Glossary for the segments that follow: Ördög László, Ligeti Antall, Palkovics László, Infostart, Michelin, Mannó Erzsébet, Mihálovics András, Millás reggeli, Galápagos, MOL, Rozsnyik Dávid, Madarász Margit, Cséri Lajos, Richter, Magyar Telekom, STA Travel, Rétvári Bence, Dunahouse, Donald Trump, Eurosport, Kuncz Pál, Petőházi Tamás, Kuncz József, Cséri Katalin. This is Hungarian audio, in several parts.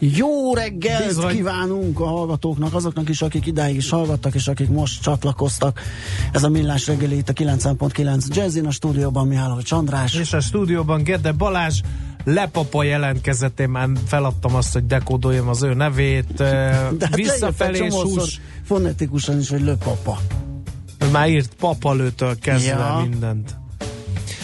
Jó reggelt kívánunk a hallgatóknak, azoknak is, akik idáig is hallgattak, és akik most csatlakoztak. Ez a Millás reggeli itt a 9.9 Jazzin, a stúdióban Mihálovics András. És a stúdióban Gede Balázs. Lepapa jelentkezett, én már feladtam azt, hogy dekódoljam az ő nevét. De visszafelé sús. Fonetikusan is, hogy Lepapa. Már írt papalőtől kezdve mindent.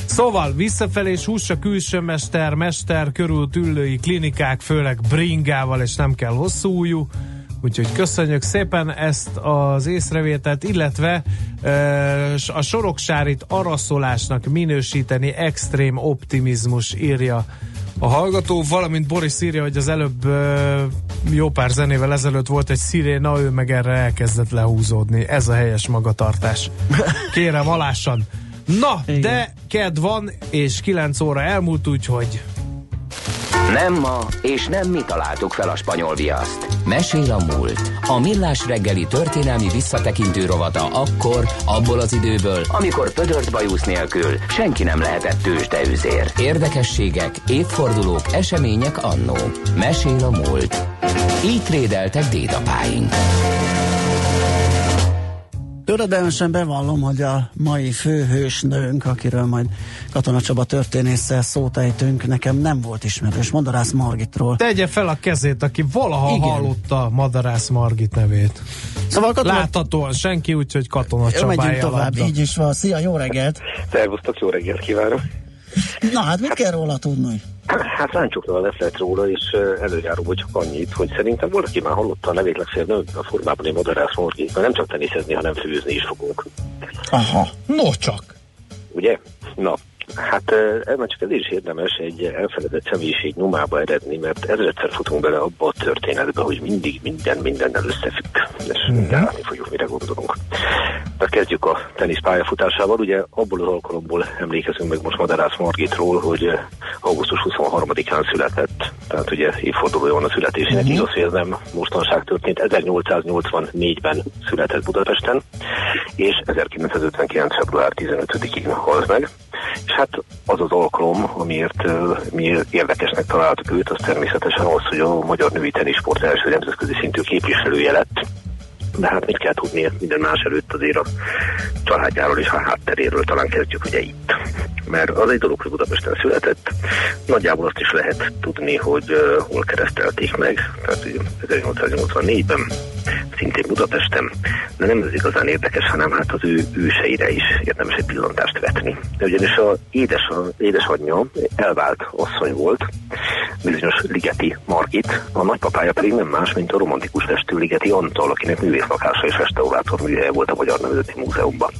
Szóval visszafelé húss a külsőmester, mester, körül tüllői klinikák, főleg bringával, és nem kell hosszú ujjú. Úgyhogy köszönjük szépen ezt az észrevételt, illetve a soroksárit araszolásnak minősíteni extrém optimizmus, írja a hallgató, valamint Boris írja, hogy az előbb jó pár zenével ezelőtt volt egy sziréna, ő meg erre elkezdett lehúzódni. Ez a helyes magatartás. Kérem, alásan! Na, igen. De kedd van, és 9 óra elmúlt, úgyhogy... Nem ma, és nem mi találtuk fel a spanyol viaszt. Mesél a múlt. A Millás reggeli történelmi visszatekintő rovata akkor, abból az időből, amikor pödört bajusz nélkül senki nem lehetett tőzsdeüzér. Érdekességek, évfordulók, események annó. Mesél a múlt. Így trédeltek dédapáink. Töredelmesen bevallom, hogy a mai főhősnőnk, akiről majd Katona Csaba történésszel szót ejtünk, nekem nem volt ismerős, Madarász Margitról. Tegye fel a kezét, aki valaha hallotta Madarász Margit nevét. Szóval Katona... Láthatóan senki, úgyhogy Katona Csabája. Megyünk tovább, így is van. Szia, jó reggelt! Szervusztok, jó reggelt kívánok! Na hát mit kell róla tudni? Hát láncsokra lesz lett róla, és előjáró vagy csak annyit, hogy szerintem valaki már hallotta a nevét, legfeljebb nem a formában, hogy Madarász Margit, mert nem csak teniszezni, hanem főzni is fogunk. Aha, no csak. Ugye? Na, hát már csak ezért is érdemes egy elfeledett személyiség nyomába eredni, mert ezredszer futunk bele abba a történetbe, hogy mindig minden mindennel összefügg, és mindjárt fogjuk, mire gondolunk. De kezdjük a tenisz pályafutásával, ugye abból az alkalomból emlékezünk meg most Madarász Margitról, hogy augusztus 23-án született, tehát ugye évfordulója van a születésének, igaz, hogy ez nem mostanság történt, 1884-ben született Budapesten, és 1959. február 15-ig halt meg, és hát az az alkalom, amiért mi érdekesnek találtuk őt, az természetesen az, hogy a magyar női teniszsport első nemzetközi szintű képviselője lett. De hát mit kell tudni minden más előtt azért a családjáról és a hátteréről, talán kezdjük ugye itt. Mert az egy dolog, hogy Budapesten született, nagyjából azt is lehet tudni, hogy hol keresztelték meg, tehát 1884-ben, szintén Budapesten, de nem ez igazán érdekes, hanem hát az ő őseire is érdemes egy pillantást vetni. Ugyanis az édesanyja elvált asszony volt, bizonyos Ligeti Margit, a nagypapája pedig nem más, mint a romantikus festő Ligeti Antall, akinek művészlakása és restaurátor műhelye volt a Magyar Nemzeti Múzeumban.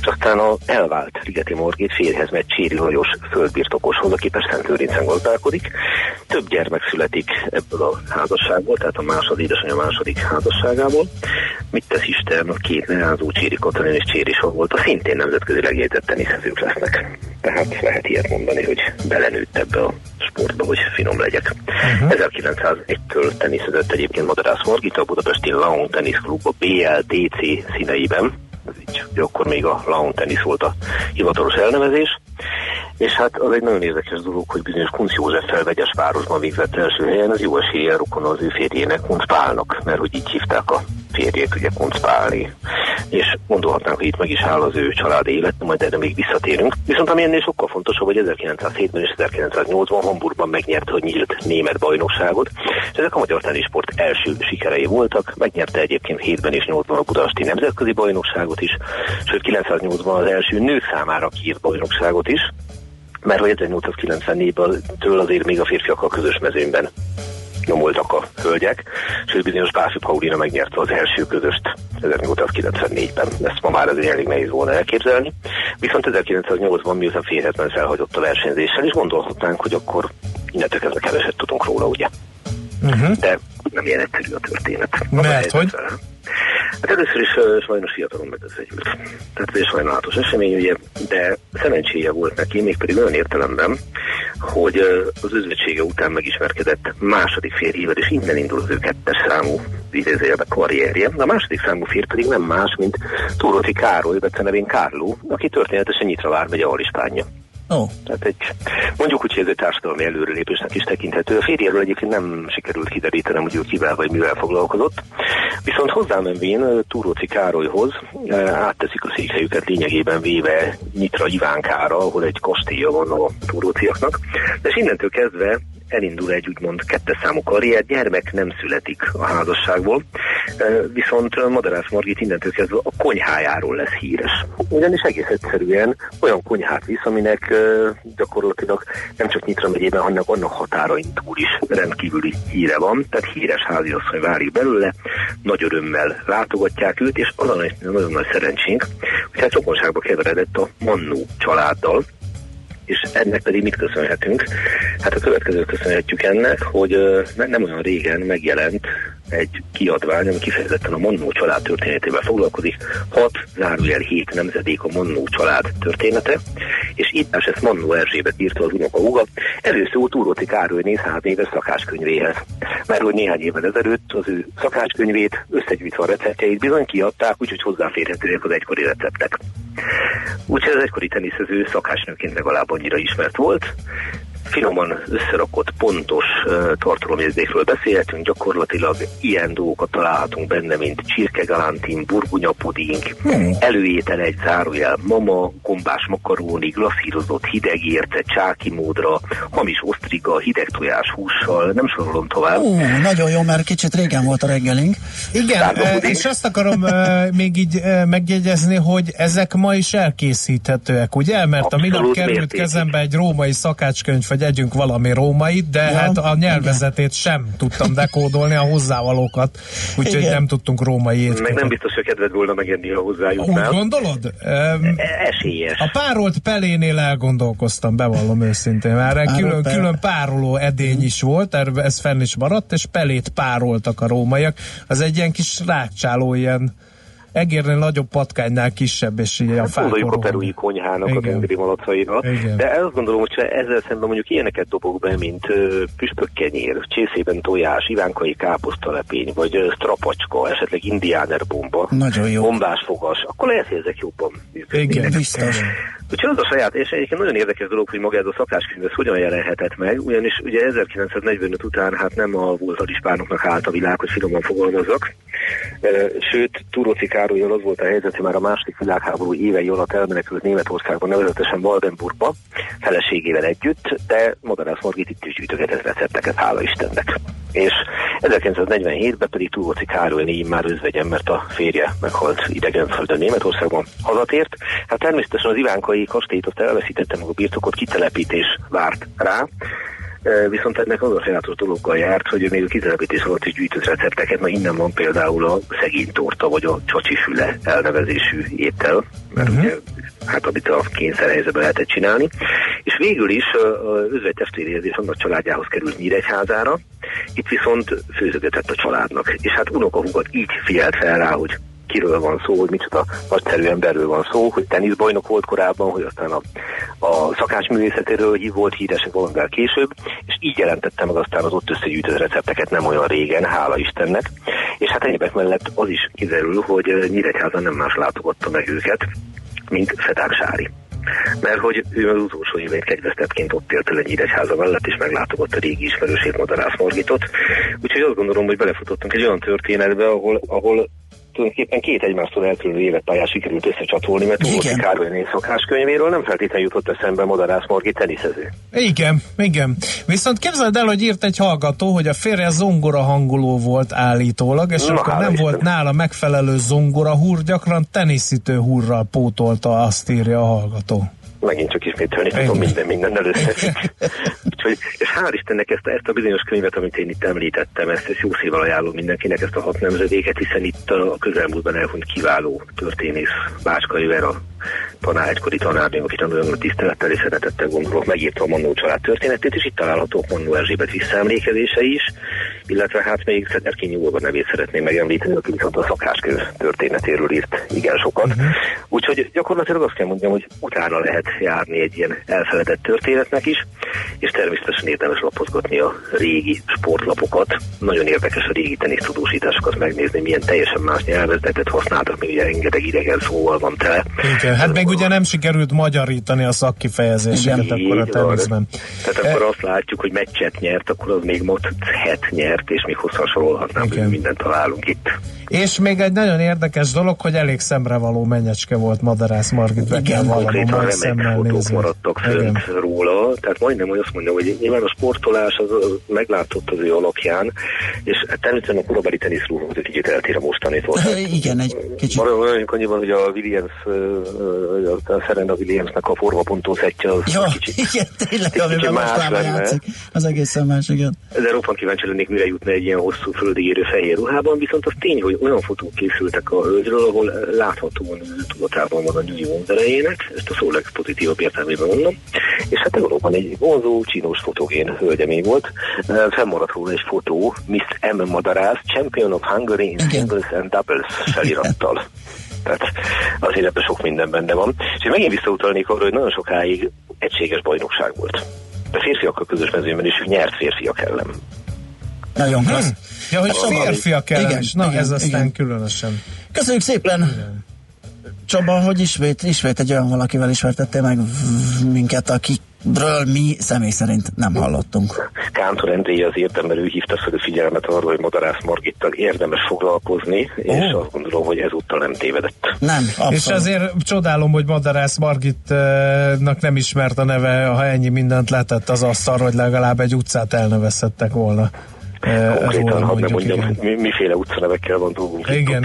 És aztán az elvált Ligeti Margit férjhez megy Cséri Lajos földbirtokoshoz, aki Pesthentőrincen gazdálkodik. Több gyermek születik ebből a házasságból, tehát a édesanyja második házasságából. Mit tesz Isten, a két leázó Cséri Katalin és Cséri Sabolt, a szintén nemzetközileg jegyzett teniszezők lesznek. Tehát lehet ilyet mondani, hogy belenőtt ebbe a sportba, hogy finom legyek. 1901-től teniszezett egyébként Madarász Margit a budapesti Laon Tenisz Klub, a BLTC színeiben. Ez így, akkor még a Laon Tenisz volt a hivatalos elnevezés. És hát az egy nagyon érdekes dolog, hogy bizonyos Kuncz Józseffel vegyes párosban végzett első helyen, az jó eséllyel rokon az ő férjének, Kuncz Pálnak, mert hogy így hívták a férjét, ugye Kuncz Pálné. És gondolhatnánk, hogy itt meg is áll az ő családi élet, majd erre még visszatérünk. Viszont ami ennél sokkal fontosabb, hogy 1907-ben és 1908-ban Hamburgban megnyerte a nyílt német bajnokságot, és ezek a magyar teniszsport első sikerei voltak, megnyerte egyébként 7-ben és 8-ban a budapesti nemzetközi bajnokságot is, sőt 1908-ban az első nők számára kiírt bajnokságot is, mert hogy 1894-től azért még a férfiakkal közös mezőnyben nyomoltak a hölgyek, sőt bizonyos Pálfi Paulina megnyerte az első közöst 1894-ben. Ezt ma már azért elég nehéz volna elképzelni. Viszont 1908-ban miután férhetben felhagyott a versenyzéssel, és gondolhatnánk, hogy akkor innentől kezdve keveset tudunk róla, ugye? De nem ilyen egyszerű a történet. Mert hogy? Hát először is sajnos fiatalon megözvegyült. Tehát ez egy sajnálatos esemény, ugye, de szerencséje volt neki, mégpedig olyan értelemben, hogy az özvegysége után megismerkedett második férjével, és innen indul az ő 2. számú idézőjelbe karrierje. A második számú férj pedig nem más, mint Turóczy Károly, becenevén Kárló, aki történetesen Nyitravármegy alistánja. Oh. Tehát mondjuk úgy, hogy ez egy társadalmi előrelépésnek is tekinthető. A férjéről egyébként nem sikerült kiderítenem, hogy ő kivel vagy mivel foglalkozott. Viszont hozzámenvén Turóczy Károlyhoz átteszik a székhelyüket lényegében véve Nyitra Ivánkára, ahol egy kastélya van a Turóczyaknak. És innentől kezdve elindul egy úgymond 2. számú karrier, gyermek nem születik a házasságból, viszont Madarász Margit innentől kezdve a konyhájáról lesz híres. Ugyanis egész egyszerűen olyan konyhát visz, aminek gyakorlatilag nem csak Nyitra megyében, hanem annak határain túl is rendkívüli híre van, tehát híres háziasszony válik belőle, nagy örömmel látogatják őt, és az a nagyon nagy szerencsénk, hogy hát rokonságba keveredett a Mannó családdal, és ennek pedig mit köszönhetünk? Hát a következőt köszönhetjük ennek, hogy nem olyan régen megjelent egy kiadvány, ami kifejezetten a Mannó család történetével foglalkozik, 6-7 nemzedék a Mannó család története, és itt ezt Mannó Erzsébet írta, az unokahúga, először Turóczy Károly nézház éves szakácskönyvéhez. Mert hogy néhány évvel ezelőtt az ő szakácskönyvét, összegyűjtve a receptjeit bizony kiadták, úgyhogy hozzáférhetőek az egykori receptek. Úgyhogy az egykori teniszező szakácsnőként legalább annyira ismert volt, finoman összerakott, pontos tartalomérzékről beszélhetünk, gyakorlatilag ilyen dolgokat találhatunk benne, mint csirkegalantin, burgunyapuding, előétel egy zárójel, mama, gombás makaróni, glaszírozott hidegérce, csákimódra, hamis osztriga, hideg tojás hússal, nem sorolom tovább. Nagyon jó, mert kicsit régen volt a reggelink. Igen, és azt akarom még így megjegyezni, hogy ezek ma is elkészíthetőek, ugye? Mert a minap került kezembe egy római szakácskönyv, hogy együnk valami rómait, de ja, hát a nyelvezetét igen. Sem tudtam dekódolni, a hozzávalókat, úgyhogy nem tudtunk római étkötet. Meg nem biztos, hogy kedved volna megenni a hozzájutnál. Úgy gondolod? Esélyes. A párolt pelénél elgondolkoztam, bevallom őszintén. Már külön pároló edény is volt, ez fenn is maradt, és pelét pároltak a rómaiak. Az egy ilyen kis rákcsáló, ilyen egérnél nagyobb patkánynál kisebb, és ilyen hát, a perui konyhának igen. A tengeri malacainak. De azt gondolom, hogy ezzel szemben mondjuk ilyeneket dobok be, mint püspökkenyér, csészében tojás, ivánkai káposztalepény, vagy strapacska, esetleg indiánerbomba, bombásfogas, akkor lehet, hogy ezek jobban működnek. Igen, biztos. Úgyhogy az a saját, és egyébként nagyon érdekes dolog, hogy maga ez a szakácskönyv hogyan jelenhetett meg, ugyanis ugye 1945 után hát nem a volt alispánoknak állt a világ, hogy finoman fogalmazzak, sőt Turóczy Károlyon az volt a helyzet, hogy már a II. Világháború évei alatt elmenekült Németországban, nevezetesen Waldenburgba, feleségével együtt, de Madarász Margit itt is gyűjtögetett recepteket, hála Istennek. És 1947-ben pedig Turóczy Károly így már özvegyen, mert a férje meghalt idegenföldön Németországban, hazatért. Hát természetesen az ivánkai kastélyt azt elveszítette meg a birtokot, kitelepítés várt rá, viszont ennek az a sajátos dologgal járt, hogy még a kitelepítés alatt is gyűjtött recepteket, na innen van például a szegénytorta vagy a csacsifüle elnevezésű étel, mert ugye, hát amit a kényszerhelyzetben lehetett csinálni, és végül is az özvegy testvéréhez és annak családjához került Nyíregyházára, itt viszont főzögetett a családnak, és hát unokahúgat így figyelt fel rá, hogy kiről van szó, hogy micsoda nagyszerű emberről van szó, hogy teniszbajnok volt korábban, hogy aztán a szakácsművészetéről volt híres valamivel később, és így jelentette meg aztán az ott összegyűjtő recepteket nem olyan régen, hála Istennek. És hát egyébek mellett az is kiderül, hogy Nyíregyházan nem más látogatta meg őket, mint Fedák Sári. Mert hogy ő az utolsó éveit kegyvesztettként ott élt el egy Nyíregyháza mellett, és meglátogatta a régi ismerősét, Madarász Margitot. Úgyhogy azt gondolom, hogy belefutottunk egy olyan történetbe, ahol tulajdonképpen két egymástól eltérő életpályán sikerült összecsatolni, mert Turóczy Károly szakácskönyvéről nem feltétlenül jutott eszembe Madarász Margit teniszező. Igen, igen. Viszont képzeld el, hogy írt egy hallgató, hogy a férje zongora hangoló volt állítólag, és akkor nem volt nála megfelelő zongora húr, gyakran teniszítő húrral pótolta, azt írja a hallgató. Megint csak ismételni tudom, minden először. Úgyhogy, és hál' Istennek ezt a bizonyos könyvet, amit én itt említettem, ezt jó szívvel ajánlom mindenkinek, ezt a 6 nemzedéket, hiszen itt a közelmúltban elhunyt kiváló történész Bácskai Vera, egykori tanárnő, akit nagyon tisztelettel és szeretettel gondolok, megírta a Mannó család történetét, és itt találhatók Mannó Erzsébet visszaemlékezése is, illetve hát még Szederkény Jóban nevét szeretném megemlíteni, aki viszont a szakáskönyv történetéről írt igen sokat. Uh-huh. Úgyhogy gyakorlatilag azt kell mondjam, hogy utána lehet járni egy ilyen elfeledett történetnek is, és természetesen érdemes lapozgatni a régi sportlapokat. Nagyon érdekes a régi tenisztudósításokat megnézni, milyen teljesen más nyelvezetet használtak, még ugye rengeteg idegen szóval van tele. Igen, hát meg ugye nem sikerült magyarítani a szakkifejezéseket akkor a teniszben. Tehát akkor azt látjuk, hogy meccset nyert, akkor az még most 7 nyert, és még hosszan sorolhatnánk, hogy mindent találunk itt. És még egy nagyon érdekes dolog, hogy elég szemrevaló menyecske volt Madarász Margit. Igen, konkrétan remek fotók maradtak fönt róla, tehát majdnem, hogy azt mondom, hogy nyilván a sportolás az meglátott az ő alapján, és természetesen a korabeli teniszrúgó egy kicsit eltér a mostanitól. Igen, egy kicsit. Maradjunk annyiban, hogy a Williams, a Serena Williamsnek a formapontó szettje az kicsit. Igen, tényleg, amiben mostában játszik. Az egészen más, igen. De roppant kíváncsi lennék, mire jutna egy ilyen hosszú földig érő fehér ruhában, viszont az tény, hogy olyan fotók készültek a hölgyről, ahol láthatóan tudatában van a női vonzerejének, ezt a szó legpozitívabb értelmében mondom, és hát Európában egy vonzó, csinos fotogén hölgyemény volt, fennmaradt róla egy fotó, Miss M. Madarász, Champion of Hungary in Singles and Doubles felirattal. Tehát azért ebben sok minden benne van. És én megint visszautalnék arra, hogy nagyon sokáig egységes bajnokság volt. De férfiakkal közös mezőnyben is nyert férfiak ellen. Nagyon klassz. Ja, hogy férfiak ellen. Na, ez aztán különösen. Köszönjük szépen! Igen. Csaba, hogy ismét egy olyan valakivel ismertettél meg minket, akikről mi személy szerint nem hallottunk. Kántor Endré az érdemben, ő hívta fel a figyelmet arra, hogy Madarász Margittal érdemes foglalkozni, és azt gondolom, hogy ezúttal nem tévedett. Nem, abszolút. És azért csodálom, hogy Madarász Margitnak nem ismert a neve, ha ennyi mindent letett az asztalra, hogy legalább egy utcát elnevezhettek volna. Konkrétan, ha nem mondjam, miféle utcanevekkel van dolgunk. Igen.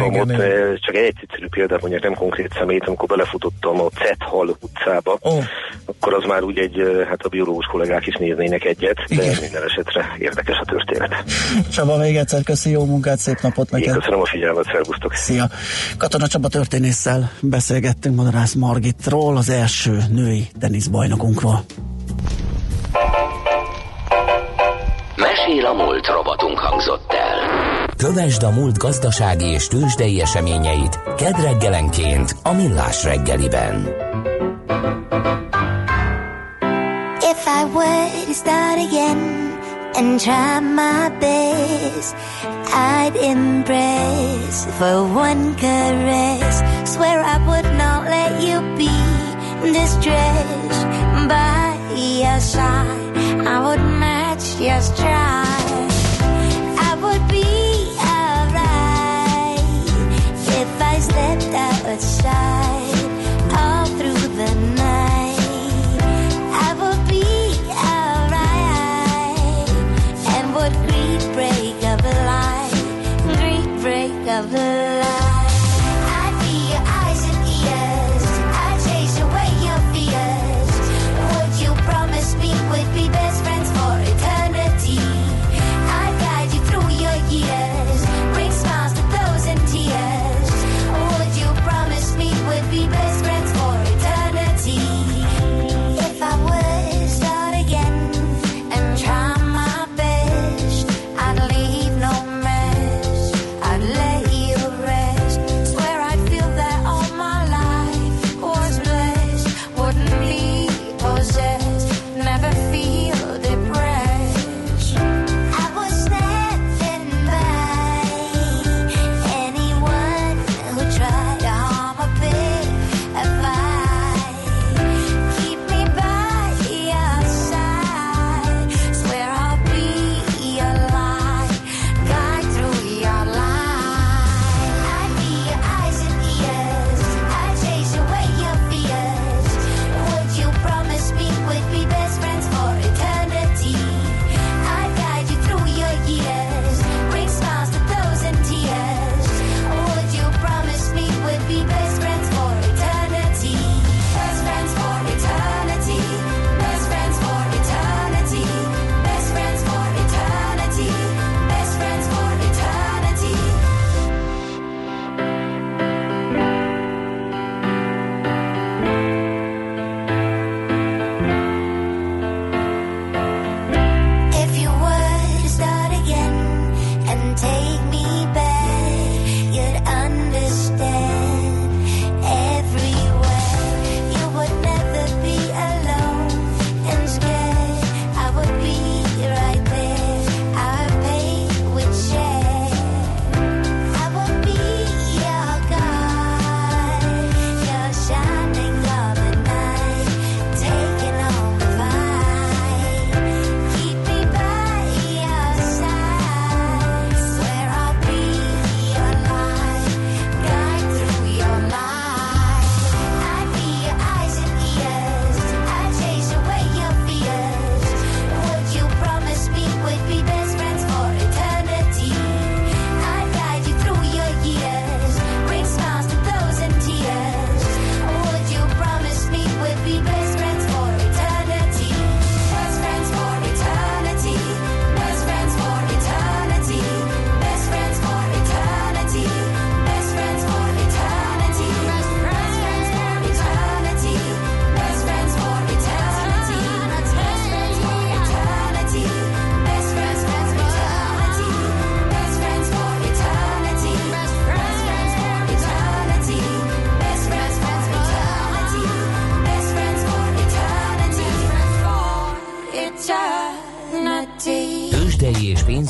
Csak egy egyszerű példát mondjak, nem konkrét személyt, amikor belefutottam a Cethal utcába, akkor az már úgy egy, hát a biológus kollégák is néznének egyet, de minden esetre érdekes a történet. Csaba, még egyszer köszi, jó munkát, szép napot neked. Én köszönöm a figyelmet, szervusztok. Szia. Katona Csaba történésszel beszélgettünk Madarász Margitról, az első női teniszbajnokunkról. Mesél a múlt rovatunk hangzott el. Kövesd a múlt gazdasági és tőzsdei eseményeit kedreggelenként a Millás reggeliben. If I were to start again and try my best, I'd impress for one caress. Swear I would not let you be distressed by your side. I would match your stride. I would be alright if I stepped outside all through the night. I would be alright and would greet break of light, greet break of light. I'd be your eyes and ears. I'd chase away your fears. Would you promise me we'd be better? Let you rest.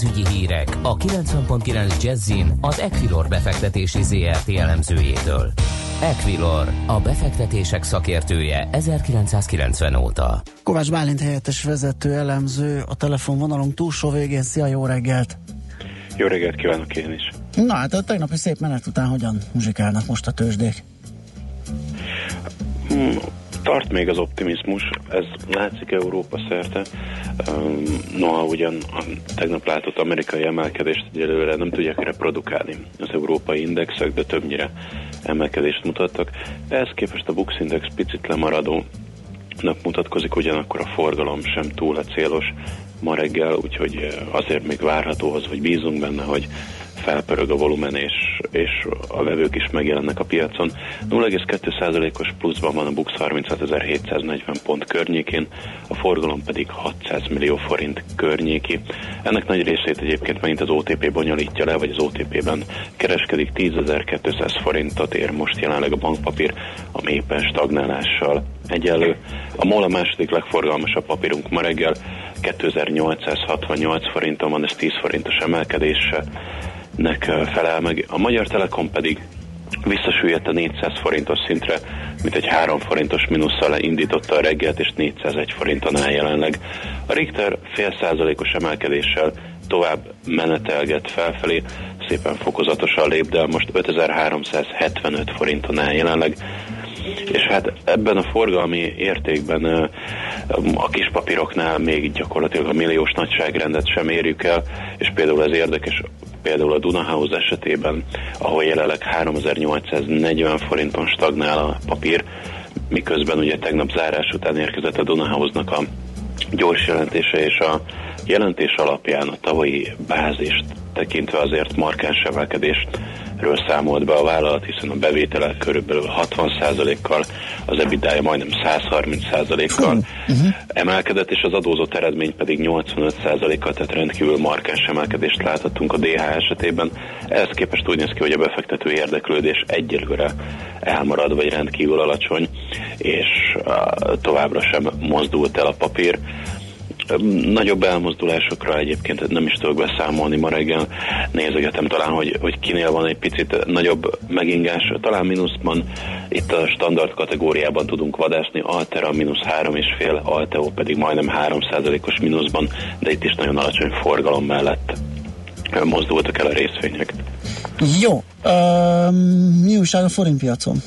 pénzügyi hírek a 90.9 Jazzin az Equilor befektetési ZRT elemzőjétől. Equilor, a befektetések szakértője 1990 óta. Kovács Bálint helyettes vezető elemző a telefonvonalunk túlsó végén. Szia, jó reggelt! Jó reggelt kívánok én is! Na hát a tegnapi szép menet után hogyan muzsikálnak most a tőzsdék? Tart még az optimizmus, ez látszik Európa szerte. Noha ugyan tegnap látott amerikai emelkedést egyelőre nem tudják reprodukálni az európai indexek, de többnyire emelkedést mutattak. Ehhez képest a BUX index picit lemaradónak mutatkozik, ugyanakkor a forgalom sem túl a célos ma reggel, úgyhogy azért még várható az, hogy bízunk benne, hogy felpörög a volumen, és a vevők is megjelennek a piacon. 0,2%-os pluszban van a BUX 36.740 pont környékén, a forgalom pedig 600 millió forint környéki. Ennek nagy részét egyébként megint az OTP bonyolítja le, vagy az OTP-ben kereskedik. 10.200 forintot ér most jelenleg a bankpapír, ami éppen stagnálással egyenlő. A MOL a második legforgalmasabb papírunk ma reggel, 2.868 forinton van, ez 10 forintos emelkedéssel nek felel meg. A Magyar Telekom pedig visszasüllyedt a 400 forintos szintre, mint egy 3 forintos mínusszal indította a reggelt, és 401 forinton áll jelenleg. A Richter fél százalékos emelkedéssel tovább menetelget felfelé, szépen fokozatosan lép, de most 5375 forinton áll jelenleg. És hát ebben a forgalmi értékben a kis papíroknál még gyakorlatilag a milliós nagyságrendet sem érjük el, és például ez érdekes, például a Dunahouse esetében, ahol jelenleg 3840 forinton stagnál a papír, miközben ugye tegnap zárás után érkezett a Dunahouse-nak a gyors jelentése, és a jelentés alapján a tavalyi bázist tekintve azért markáns emelkedésről számolt be a vállalat, hiszen a bevételek körülbelül 60%-kal, az EBITDA-ja majdnem 130%-kal emelkedett, és az adózott eredmény pedig 85%-kal, tehát rendkívül markáns emelkedést láthattunk a DH esetében. Ehhez képest úgy néz ki, hogy a befektető érdeklődés egyelőre elmarad, vagy rendkívül alacsony, és továbbra sem mozdult el a papír. Nagyobb elmozdulásokra egyébként nem is tudok beszámolni ma reggel. Nézegetem talán, hogy kinél van egy picit nagyobb megingás, talán mínuszban. Itt a standard kategóriában tudunk vadászni, Altera -3,5, Alteo pedig majdnem 3%-os mínuszban, de itt is nagyon alacsony forgalom mellett mozdultak el a részvények. Jó, mi újság a forintpiacon?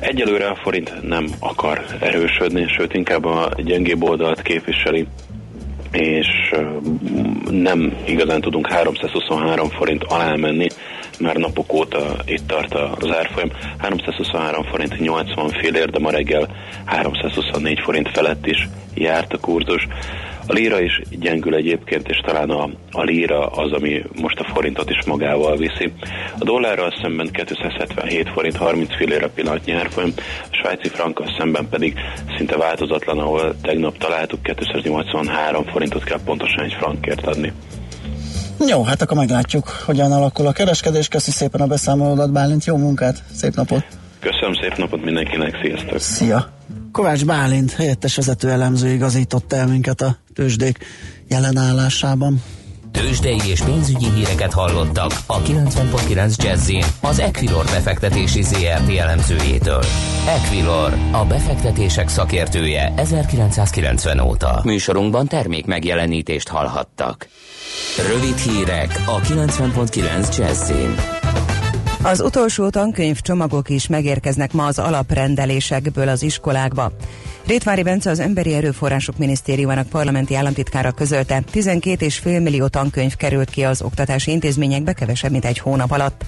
Egyelőre a forint nem akar erősödni, sőt inkább a gyengébb oldalt képviseli, és nem igazán tudunk 323 forint alá menni, már napok óta itt tart az árfolyam. 323 forint 80 félért, de ma reggel 324 forint felett is járt a kurzus. A lira is gyengül egyébként, és talán a lira az, ami most a forintot is magával viszi. A dollárral szemben 277 forint 30 fillére a pillanatnyi árfolyam, a svájci frankkal szemben pedig szinte változatlan, ahol tegnap találtuk, 283 forintot kell pontosan egy frankért adni. Jó, hát akkor meglátjuk, hogyan alakul a kereskedés. Köszi szépen a beszámolódat, Bálint, jó munkát, szép napot! Köszönöm, szép napot mindenkinek, sziasztok! Szia! Kovács Bálint helyettes vezető elemző igazította el minket a tőzsdék jelenállásában. Tőzsdei és pénzügyi híreket hallottak a 90.9 Jazzin az Equilor befektetési ZRT elemzőjétől. Equilor, a befektetések szakértője 1990 óta. Műsorunkban termék megjelenítést hallhattak. Rövid hírek a 90.9 Jazzin. Az utolsó tankönyvcsomagok is megérkeznek ma az alaprendelésekből az iskolákba. Rétvári Bence, az Emberi Erőforrások Minisztériumának parlamenti államtitkára közölte, 12,5 millió tankönyv került ki az oktatási intézményekbe kevesebb, mint egy hónap alatt.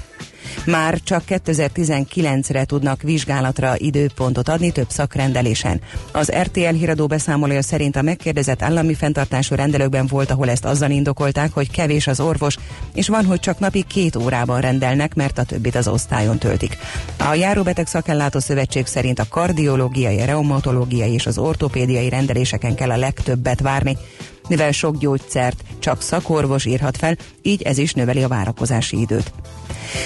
Már csak 2019-re tudnak vizsgálatra időpontot adni több szakrendelésen. Az RTL híradó beszámolója szerint a megkérdezett állami fenntartású rendelőkben volt, ahol ezt azzal indokolták, hogy kevés az orvos, és van, hogy csak napi 2 órában rendelnek, mert a többit az osztályon töltik. A Járóbeteg Szakellátó Szövetség szerint a kardiológiai, reumatológiai és az ortopédiai rendeléseken kell a legtöbbet várni. mivel sok gyógyszert csak szakorvos írhat fel, így ez is növeli a várakozási időt.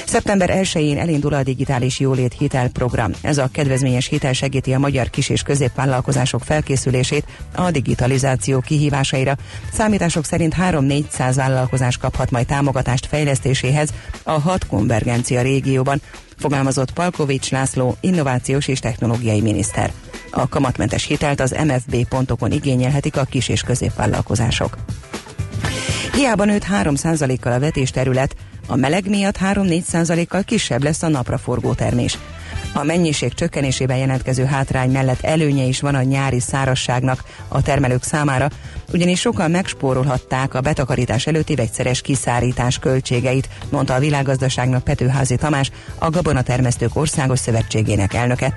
Szeptember 1-én elindul a digitális jólét hitelprogram. Ez a kedvezményes hitel segíti a magyar kis- és középvállalkozások felkészülését a digitalizáció kihívásaira. Számítások szerint 3-400 vállalkozás kaphat majd támogatást fejlesztéséhez a 6 konvergencia régióban, fogalmazott Palkovics László, innovációs és technológiai miniszter. A kamatmentes hitelt az MFB pontokon igényelhetik a kis- és középvállalkozások. Hiába nőtt 3%-kal a vetésterület, a meleg miatt 3-4%-kal kisebb lesz a napraforgó termés. A mennyiség csökkenésében jelentkező hátrány mellett előnye is van a nyári szárazságnak a termelők számára, ugyanis sokan megspórolhatták a betakarítás előtti vegyszeres kiszárítás költségeit, mondta a világgazdaságnak Petőházi Tamás, a Gabonatermesztők Országos Szövetségének elnöke.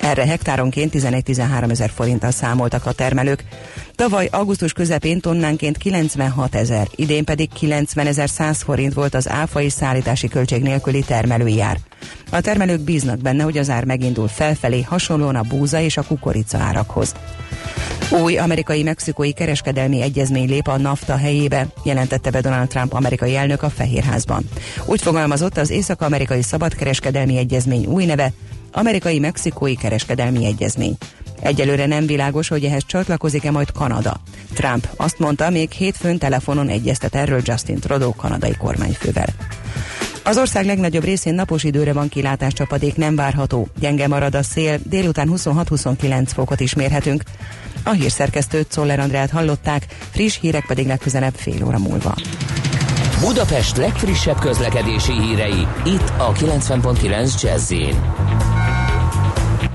Erre hektáronként 11-13 ezer forinttal számoltak a termelők. Tavaly augusztus közepén tonnánként 96 ezer, idén pedig 90.100 forint volt az áfa és szállítási költség nélküli termelői ár. A termelők bíznak benne, hogy az ár megindul felfelé, hasonlóan a búza és a kukorica árakhoz. Új amerikai-mexikói kereskedelmi egyezmény lép a NAFTA helyébe, jelentette be Donald Trump amerikai elnök a Fehérházban. Úgy fogalmazott, az észak-amerikai szabadkereskedelmi egyezmény új neve amerikai-mexikói kereskedelmi egyezmény. Egyelőre nem világos, hogy ehhez csatlakozik-e majd Kanada. Trump azt mondta, még hétfőn telefonon egyeztet erről Justin Trudeau kanadai kormányfővel. Az ország legnagyobb részén napos időre van kilátás, csapadék nem várható. Gyenge marad a szél, délután 26-29 fokot is mérhetünk. A hírszerkesztőt, Szoller Andrát hallották, friss hírek pedig legközelebb fél óra múlva. Budapest legfrissebb közlekedési hírei, itt a 90.9 Jazz-en.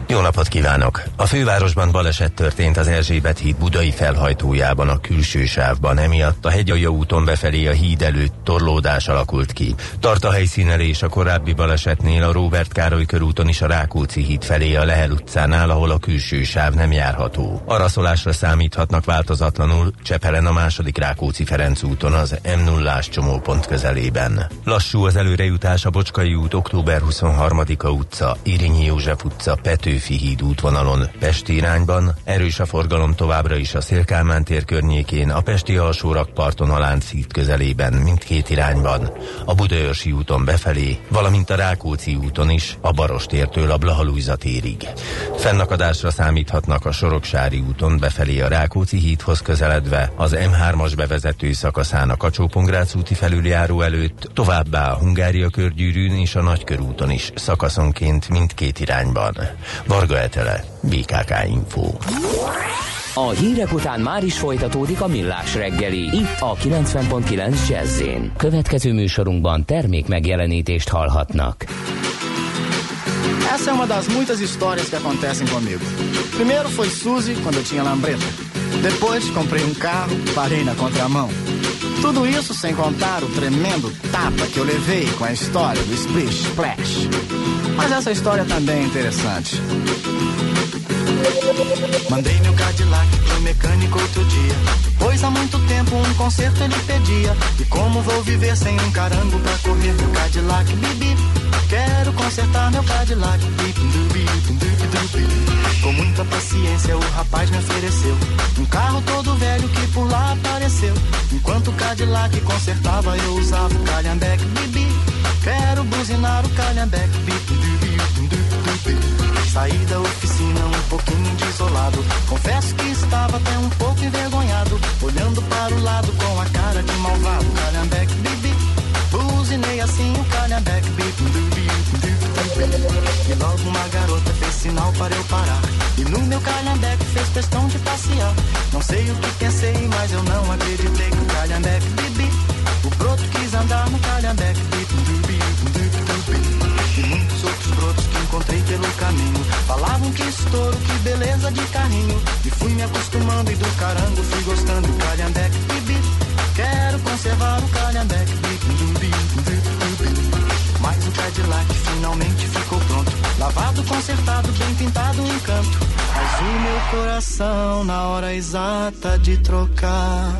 Jó napot kívánok! A fővárosban baleset történt az Erzsébet híd budai felhajtójában a külső sávban, emiatt a Hegyalja úton befelé a híd előtt torlódás alakult ki. Tart a helyszínelés a korábbi balesetnél a Róbert Károly körúton is a Rákóczi híd felé a Lehel utcánál, ahol a külső sáv nem járható. Araszolásra számíthatnak változatlanul Csepelen a második Rákóczi-Ferenc úton az M0-ás csomópont közelében. Lassú az előrejutás a Bocskai út, október 23-a utca, Irinyi József utca, Petőfi híd útvonalon Pest irányban, erős a forgalom továbbra is a Széll-Kálmán tér környékén, a pesti Alsórakparton a Lánchíd közelében mindkét irányban, a Budaörsi úton befelé, valamint a Rákóczi úton is, a Barostértől a Blaha-Lujza térig. Fennakadásra számíthatnak a Soroksári úton befelé a Rákóczi hídhoz közeledve, az M3-as bevezető szakaszán a Kacsó-Pongrác úti felüljáró előtt, továbbá a Hungária körgyűrűn és a Nagykörúton is szakaszonként mindkét irányban. Varga Etele, BKK Info. A hírek után már is folytatódik a Millás reggeli, itt a 90.9 Jazz-en. Következő műsorunkban termék megjelenítést hallhatnak. Essa é uma das muitas histórias que acontecem comigo. Primeiro foi Suzy quando eu tinha lambreta. Depois comprei um carro, parei na contramão. Tudo isso sem contar o tremendo tapa que eu levei com a história do Splish Splash. Mas essa história também é interessante. Mandei meu Cadillac pro mecânico outro dia, pois há muito tempo um conserto ele pedia. E como vou viver sem um carango pra correr meu Cadillac, bibi? Quero consertar meu Cadillac, bibi, bibi, bibi. Com muita paciência o rapaz me ofereceu um carro todo velho que por lá apareceu. Enquanto o Cadillac consertava eu usava o Calhambeque, bibi. Quero buzinar o Calhambeque, bibi, bibi, bibi. Saí da oficina um pouquinho desolado, confesso que estava até um pouco envergonhado, olhando para o lado com a cara de malvado. Calhambeque, bibi, buzinei assim o Calhambeque, bibi, bibi. E logo uma garota fez sinal para eu parar, e no meu Calhambeque fez questão de passear. Não sei o que pensei, mas eu não acreditei que o Calhambeque, bibi, o broto quis andar no Calhambeque, bibi, bibi. E muitos outros brotos que encontrei pelo caminho falavam que estouro, que beleza de carrinho. E fui me acostumando e do carango fui gostando do Calhambeque, bibi. Quero conservar o Calhambeque, bibi, bibi. Mas o Cadillac finalmente ficou pronto, lavado, consertado, bem pintado, um encanto. Mas o meu coração na hora exata de trocar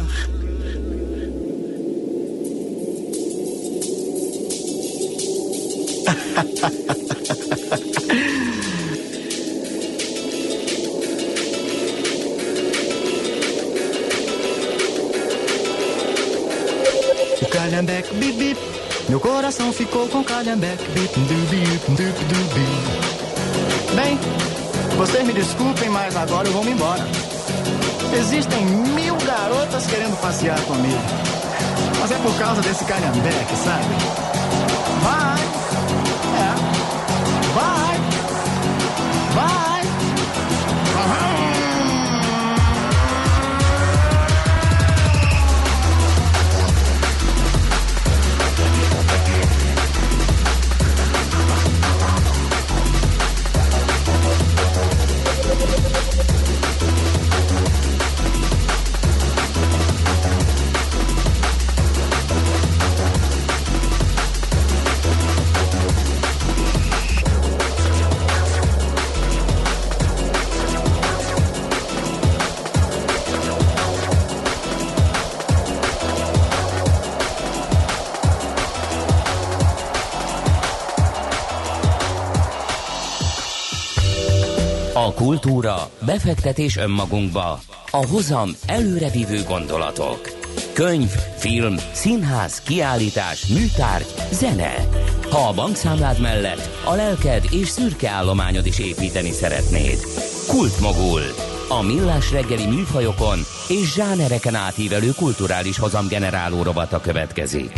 Meu coração ficou com calhambeque, dubi. Bem, vocês me desculpem, mas agora eu vou me embora. Existem 1000 garotas querendo passear comigo. Mas é por causa desse calhambeque, sabe? Vai! É. Vai! Vai! Aham! A kultúra, befektetés önmagunkba, a hozam előrevívő gondolatok. Könyv, film, színház, kiállítás, műtárgy, zene. Ha a bankszámlád mellett a lelked és szürke állományod is építeni szeretnéd. Kultmogul. A millás reggeli műfajokon és zsánereken átívelő kulturális hozamgeneráló rovata következik.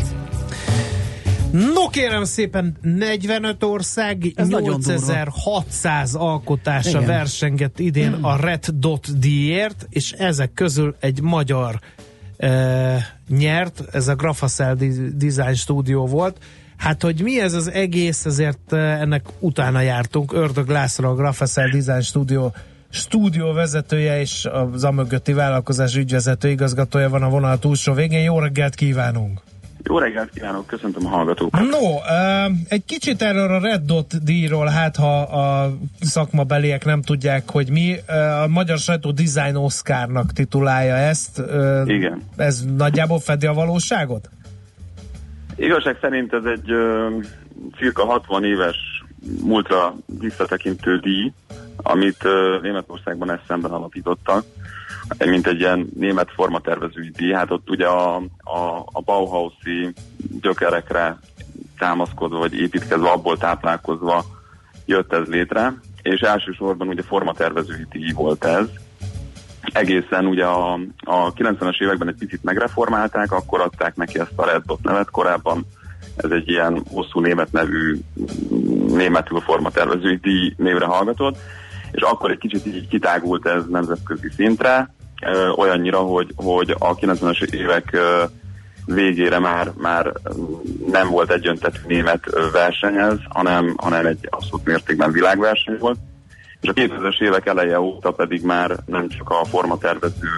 No kérem szépen, 45 ország, 8600 alkotása versengett idén a Red Dot díjért, és ezek közül egy magyar nyert, ez a Graphasel Design Studio volt. Hát, hogy mi ez az egész, ezért ennek utána jártunk. Ördög László, a Graphasel Design Studio vezetője és az amögötti vállalkozás ügyvezető igazgatója van a vonal túlsó végén. Jó reggelt kívánunk! Jó reggelt kívánok, köszöntöm a hallgatókat. No, egy kicsit erről a Red Dot díjról, hát ha a szakmabeliek nem tudják, hogy mi, a magyar sajtó Design Oscarnak titulálja ezt. Igen. Ez nagyjából fedi a valóságot? Igazság szerint ez egy cirka 60 éves múltra visszatekintő díj, amit Németországban ezt szemben alapítottak, mint egy ilyen német formatervezői díj. Hát ott ugye a Bauhaus-i gyökerekre támaszkodva, vagy építkezve, abból táplálkozva jött ez létre, és elsősorban ugye formatervezői díj volt ez. Egészen ugye a 90-es években egy picit megreformálták, akkor adták neki ezt a Red Dot nevet. Korábban ez egy ilyen hosszú német nevű, németül formatervezői díj névre hallgatott, és akkor egy kicsit így kitágult ez nemzetközi szintre, olyannyira, hogy a 90-es évek végére már nem volt egyöntetű német versenyhez, hanem egy abszolút mértékben világverseny volt. És a 2000-es évek eleje óta pedig már nem csak a formatervező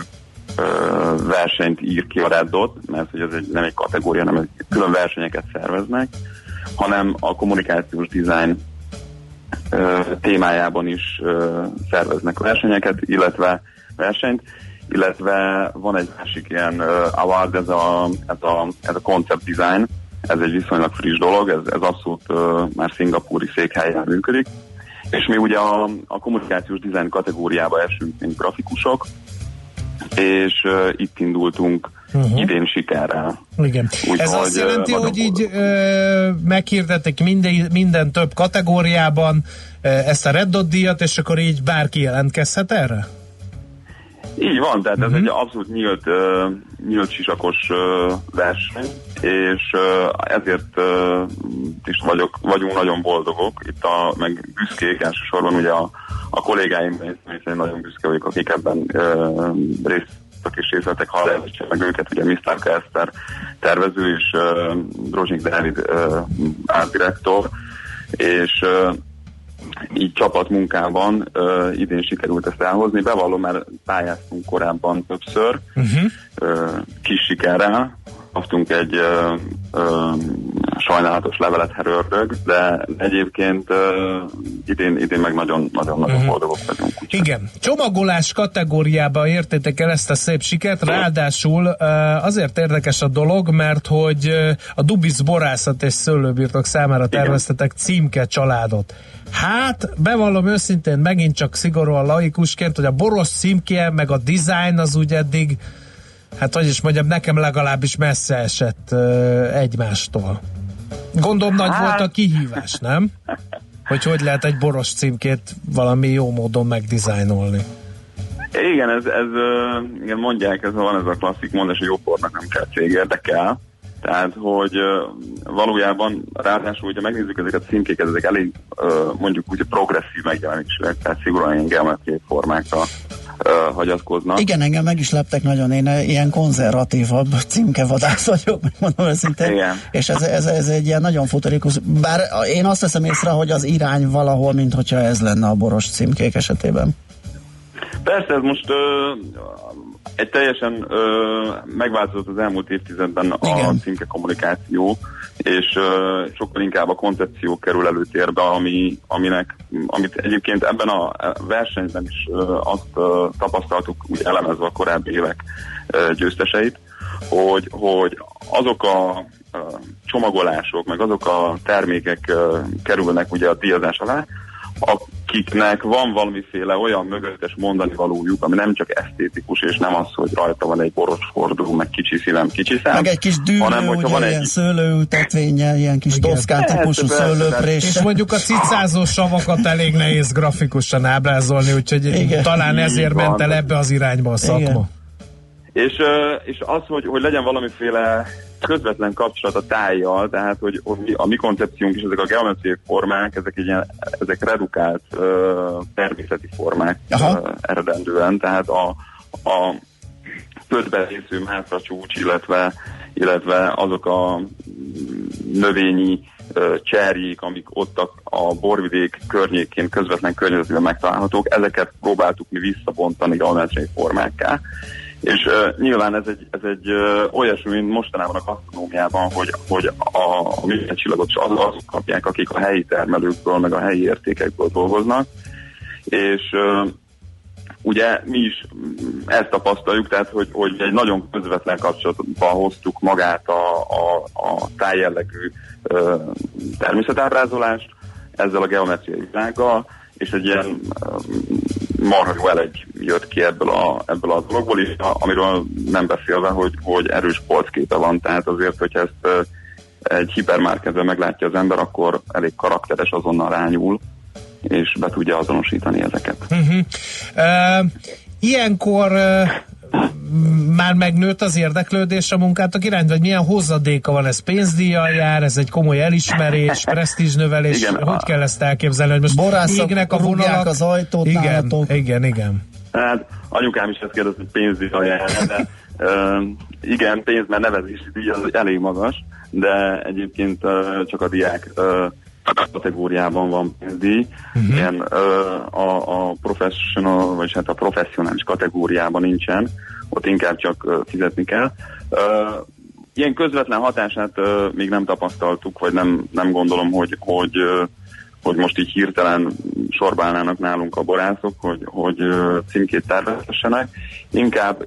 versenyt ír ki a Red Dot, mert hogy ez nem egy kategória, hanem külön versenyeket szerveznek, hanem a kommunikációs design témájában is szerveznek versenyeket, illetve versenyt, illetve van egy másik ilyen award, ez a concept design, ez egy viszonylag friss dolog, ez abszolút már szingapúri székhelyen működik, és mi ugye a kommunikációs design kategóriába esünk, mint grafikusok, és itt indultunk idén sikerrel. Igen. Úgy, ez azt jelenti, hogy így meghirdettek minden több kategóriában ezt a Red Dot díjat, és akkor így bárki jelentkezhet erre? Így van, tehát ez egy abszolút nyílt sisakos verseny, és ezért is vagyunk nagyon boldogok, itt meg büszkék, elsősorban ugye a kollégáim, hiszen nagyon büszke vagyok, akik ebben részt és részletek, ha lehetjük meg őket, ugye Misztárka Eszter tervező és Rozsnyik Dávid ártdirektor, és így csapatmunkában idén sikerült ezt elhozni. Bevallom, már pályáztunk korábban többször, kis sikerrel, kaptunk egy sajnálatos levelet, Herr Ördög, de egyébként idén meg nagyon-nagyon boldogok vagyunk. Igen, csomagolás kategóriába értétek el ezt a szép sikert, ráadásul azért érdekes a dolog, mert hogy a Dubisz borászat és szőlőbirtok számára terveztetek címke családot. Hát, bevallom őszintén, megint csak szigorúan laikusként, hogy a boros címke, meg a design az úgy eddig, hát hogy is mondjam, nekem legalábbis messze esett egymástól. Gondolom nagy volt a kihívás, nem? Hogy lehet egy boros címkét valami jó módon megdizájnolni. Igen, ez igen, mondják, ez van ez a klasszik mondás, hogy jókornak nem kell cég, érdekel. Tehát, hogy valójában ráadásul, hogyha megnézzük ezeket a címkéket, ezek elég mondjuk úgy progresszív megjelenések, tehát szigorúan engelmekét formákra hagyatkoznak. Igen, engem meg is leptek nagyon, én ilyen konzervatívabb címkevadász vagyok, megmondom őszintén. Igen. És ez egy ilyen nagyon futurikus, bár én azt veszem észre, hogy az irány valahol, minthogyha ez lenne a boros címkék esetében. Persze, ez most egy teljesen megváltozott az elmúlt évtizedben a címke kommunikáció, és sokkal inkább a koncepció kerül előtérbe, amit egyébként ebben a versenyben is azt tapasztaltuk, úgy elemezve a korábbi évek győzteseit, hogy azok a csomagolások, meg azok a termékek kerülnek ugye a díjazás alá, akiknek van valamiféle olyan mögöttes mondani valójuk, ami nem csak esztétikus, és nem az, hogy rajta van egy boros hordó, meg kicsi szívem, kicsi szám. Meg egy kis dűlő, hanem, ugye, van ilyen szőlőültetvényel, ilyen kis doszkátípusú szőlőprés. És mondjuk a cicázó savakat elég nehéz grafikusan ábrázolni, úgyhogy igen, talán ezért ment el ebbe az irányba a szakma. Igen. És az, hogy legyen valamiféle közvetlen kapcsolat a tájjal, tehát hogy a mi koncepciónk is, ezek a geometriai formák, ezek redukált természeti formák eredendően, tehát a földbe részű mászra csúcs, illetve azok a növényi cserjék, amik ott a borvidék környékén közvetlen környezetben megtalálhatók, ezeket próbáltuk mi visszabontani geometriai formákká. És nyilván ez egy olyasmi, mint mostanában a gasztronómiában, hogy a műhelycsillagot is azok kapják, akik a helyi termelőkből, meg a helyi értékekből dolgoznak. És ugye mi is ezt tapasztaljuk, tehát hogy egy nagyon közvetlen kapcsolatban hoztuk magát a tájjellegű természetábrázolást ezzel a geometriai világgal, és egy ilyen marha jó elegy jött ki ebből a dologból is, amiről nem beszélve, hogy erős polcképe van, tehát azért, hogyha ezt egy hipermárkezben meglátja az ember, akkor elég karakteres, azonnal rányúl, és be tudja azonosítani ezeket. Ilyenkor már megnőtt az érdeklődés a munkátok iránt, vagy milyen hozadéka van? Ez pénzdíjjal jár, ez egy komoly elismerés, presztízsnövelés, igen, hogy kell ezt elképzelni, hogy most égnek a vonalak az ajtót, igen, nálatok. Igen. Hát anyukám is ezt kérdezte, hogy pénzdíjjal jár, de igen, pénz, mert nevezési díj az elég magas, de egyébként csak a diák kategóriában van pénzdíj, ilyen a professional, vagy hát a professzionális kategóriában nincsen, ott inkább csak fizetni kell. Ilyen közvetlen hatását még nem tapasztaltuk, vagy nem gondolom, hogy most így hirtelen sorbálnának nálunk a borászok, hogy címkét tervezhessenek.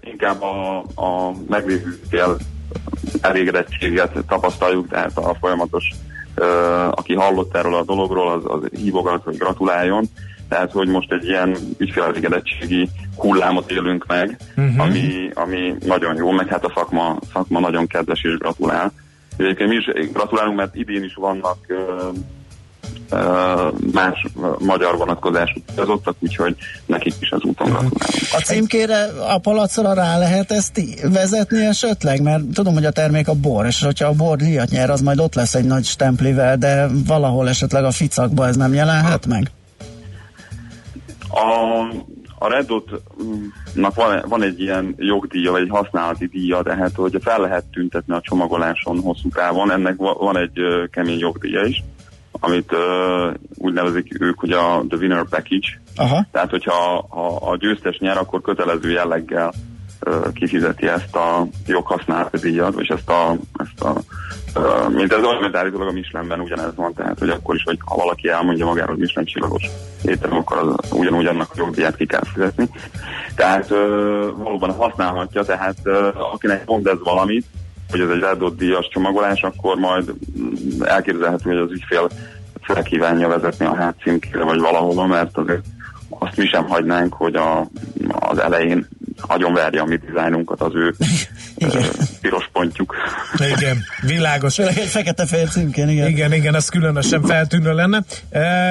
Inkább a meglévő elégedettséget tapasztaljuk, tehát a folyamatos, aki hallott erről a dologról, az hívogat, hogy gratuláljon. Tehát, hogy most egy ilyen ügyfélelégedettségi hullámot élünk meg, ami nagyon jó, meg hát a szakma nagyon kedves és gratulál. Egyébként mi is gratulálunk, mert idén is vannak más magyar vonatkozású közöttek, úgyhogy nekik is az úton gratulálunk. A címkére, a palacra rá lehet ezt vezetni esetleg? Mert tudom, hogy a termék a bor, és hogyha a bor díjat nyer, az majd ott lesz egy nagy stemplivel, de valahol esetleg a ficakba ez nem jelenhet meg? A Red Dotnak van egy ilyen jogdíja, vagy egy használati díja, de hát, hogy fel lehet tüntetni a csomagoláson hosszú távon, ennek van egy kemény jogdíja is, amit úgy nevezik ők, hogy a The Winner Package. Aha. Tehát, hogyha a győztes nyer, akkor kötelező jelleggel kifizeti ezt a joghasználati díjat, és ezt a mint ez olyan, mint állítólag a Michelinben ugyanez van, tehát hogy akkor is, hogy ha valaki elmondja magáról, hogy Michelin csillagos étel, akkor az ugyanúgy annak a jogdíját ki kell fizetni. Tehát valóban használhatja, tehát akinek pont ez valamit, hogy ez egy adott díjas csomagolás, akkor majd elképzelhető, hogy az ügyfél felkívánja vezetni a hátcímkére, vagy valahova, mert azért azt mi sem hagynánk, hogy az elején nagyon verje a mi dizájnunkat az ő piros pontjuk. Igen, világos. Fekete-fehér címkén, igen. Igen, ez különösen feltűnő lenne.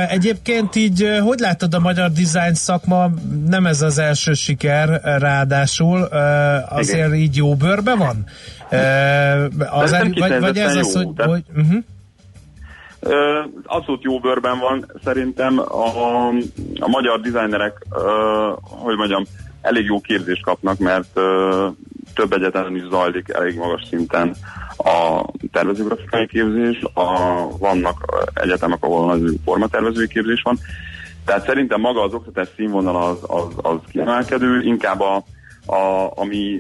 Egyébként így, hogy látod a magyar design szakma? Nem ez az első siker, ráadásul azért igen. Így jó bőrbe van? Vagy ez jó, az, hogy... Abszolút jó bőrben van, szerintem a magyar designerek, elég jó képzést kapnak, mert több egyetemen is zajlik elég magas szinten a tervezőgrafikai képzés, vannak egyetemek, ahol nagy formatervezői képzés van, tehát szerintem maga az oktatás színvonal az kiemelkedő, inkább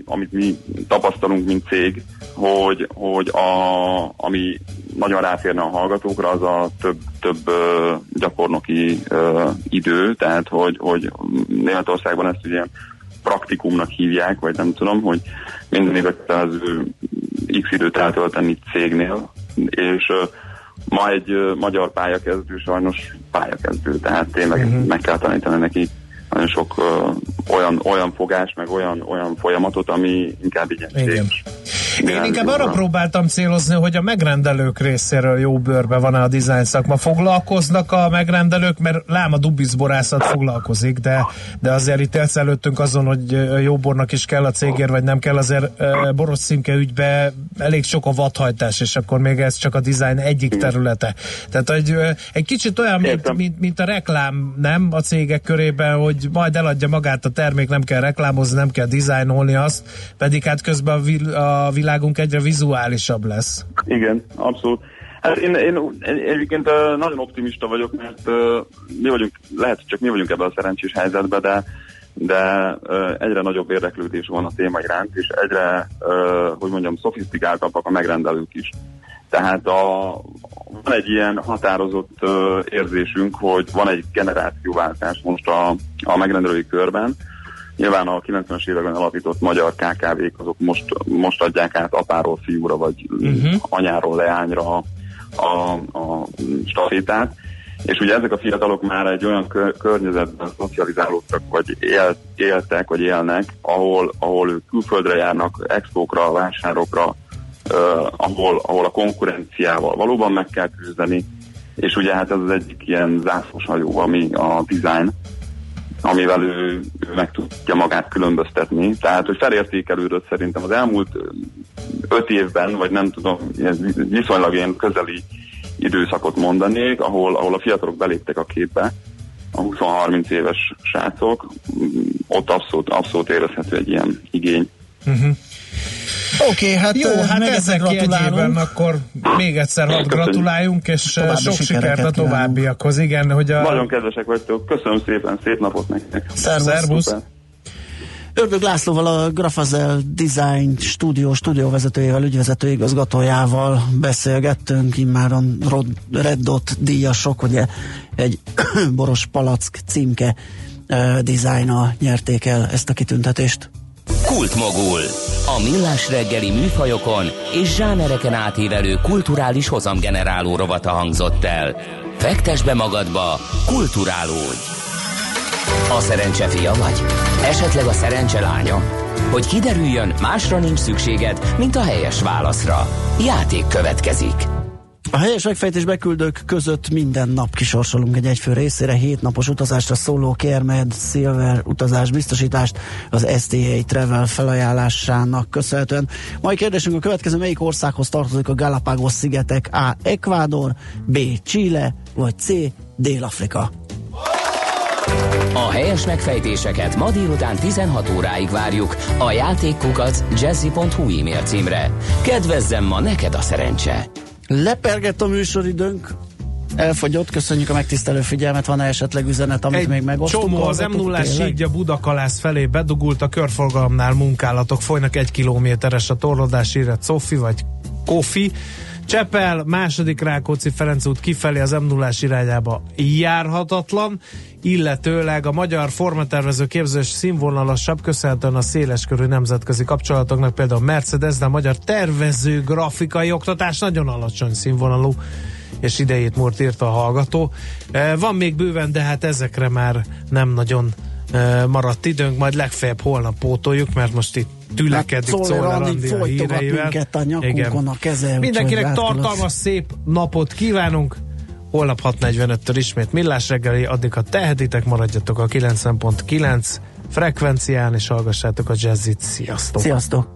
amit mi tapasztalunk, mint cég, ami nagyon ráférne a hallgatókra, az a több gyakornoki idő, tehát hogy Németországban ezt ugye praktikumnak hívják, vagy nem tudom, hogy minden években az x időt eltölteni cégnél, és ma egy magyar pályakezdő sajnos pályakezdő, tehát tényleg meg kell tanítani neki nagyon sok olyan fogás, meg olyan folyamatot, ami inkább így egyszerűs. Én inkább arra próbáltam célozni, hogy a megrendelők részéről jó bőrbe van a design szakma. Foglalkoznak a megrendelők, mert lám a Dubisz borászat foglalkozik, de azért itt előttünk azon, hogy jó bornak is kell a cégér, vagy nem kell, azért boros színke ügybe elég sok a vadhajtás, és akkor még ez csak a design egyik területe. Tehát egy kicsit olyan, mint a reklám, nem? A cégek körében, hogy majd eladja magát a termék, nem kell reklámozni, nem kell dizájnolni azt, pedig hát közben a világunk egyre vizuálisabb lesz. Igen, abszolút. Hát én egyébként nagyon optimista vagyok, mert lehet, csak mi vagyunk ebben a szerencsés helyzetben, de egyre nagyobb érdeklődés van a téma iránt, és egyre, szofisztikáltabbak a megrendelők is. Tehát van egy ilyen határozott érzésünk, hogy van egy generációváltás most a megrendelői körben. Nyilván a 90-es években alapított magyar KKV-k azok most adják át apáról fiúra, vagy anyáról leányra a stafétát. És ugye ezek a fiatalok már egy olyan környezetben szocializálódtak, vagy éltek, vagy élnek, ahol ők külföldre járnak, expókra, vásárokra, ahol a konkurenciával valóban meg kell küzdeni, és ugye hát ez az egyik ilyen zászlós hajó, ami a design, amivel ő meg tudja magát különböztetni, tehát hogy felértékelődött szerintem az elmúlt 5 évben, vagy nem tudom, viszonylag ilyen közeli időszakot mondanék, ahol a fiatalok beléptek a képbe, a 20-30 éves srácok, ott abszolút érezhető egy ilyen igény. Oké, hát ezek jegyében akkor még egyszer gratuláljunk, és sok sikert a továbbiakhoz. Igen, hogy nagyon kedvesek vagytok, köszönöm szépen, szép napot nektek. Szervusz! Ördög Lászlóval, a Graphasel Design Studio vezetőjével, ügyvezető igazgatójával beszélgettünk, immáron Red Dot díjasok, ugye egy boros palack címke dizájnnal nyerték el ezt a kitüntetést. Kultmogul. A millás reggeli műfajokon és zsánereken átívelő kulturális hozamgeneráló rovata hangzott el. Fektesd be magadba, kulturálódj! A szerencse fia vagy? Esetleg a szerencse lánya? Hogy kiderüljön, másra nincs szükséged, mint a helyes válaszra. Játék következik. A helyes megfejtés beküldők között minden nap kisorsolunk egy egyfő részére 7 napos utazásra szóló Kérmed Silver utazás biztosítást az STA Travel felajánlásának köszönhetően. Mai kérdésünk a következő: melyik országhoz tartozik a Galápagos szigetek? A. Ecuador, B. Chile, vagy C. Dél-Afrika? A helyes megfejtéseket ma délután 16 óráig várjuk a játékkukac.jazzy.hu e-mail címre. Kedvezzem ma neked a szerencse! Lepergett a műsoridőnk, elfogyott, köszönjük a megtisztelő figyelmet, van esetleg üzenet, amit még megosztunk? Csomó, az M0-as síkja Budakalász felé bedugult, a körforgalomnál munkálatok folynak, 1 kilométeres a torlódás, írja Cofi vagy Kofi. Csepel, második Rákóczi-Ferenc út kifelé az M0-as irányába járhatatlan, illetőleg a magyar formatervező képzés színvonalasabb, köszönhetően a széleskörű nemzetközi kapcsolatoknak, például Mercedes, de a magyar tervező grafikai oktatás nagyon alacsony színvonalú, és idejét múlt, írt a hallgató. Van még bőven, de hát ezekre már nem nagyon maradt időnk, majd legfeljebb holnap pótoljuk, mert most itt tülekedik Szoller Andi a híreivel. A nyakunkon, a keze, mindenkinek tartalmas, szép napot kívánunk. Holnap 6:45-től ismét Millás reggeli, addig ha tehetitek, maradjatok a 90.9 frekvencián, és hallgassátok a jazzit. Sziasztok! Sziasztok!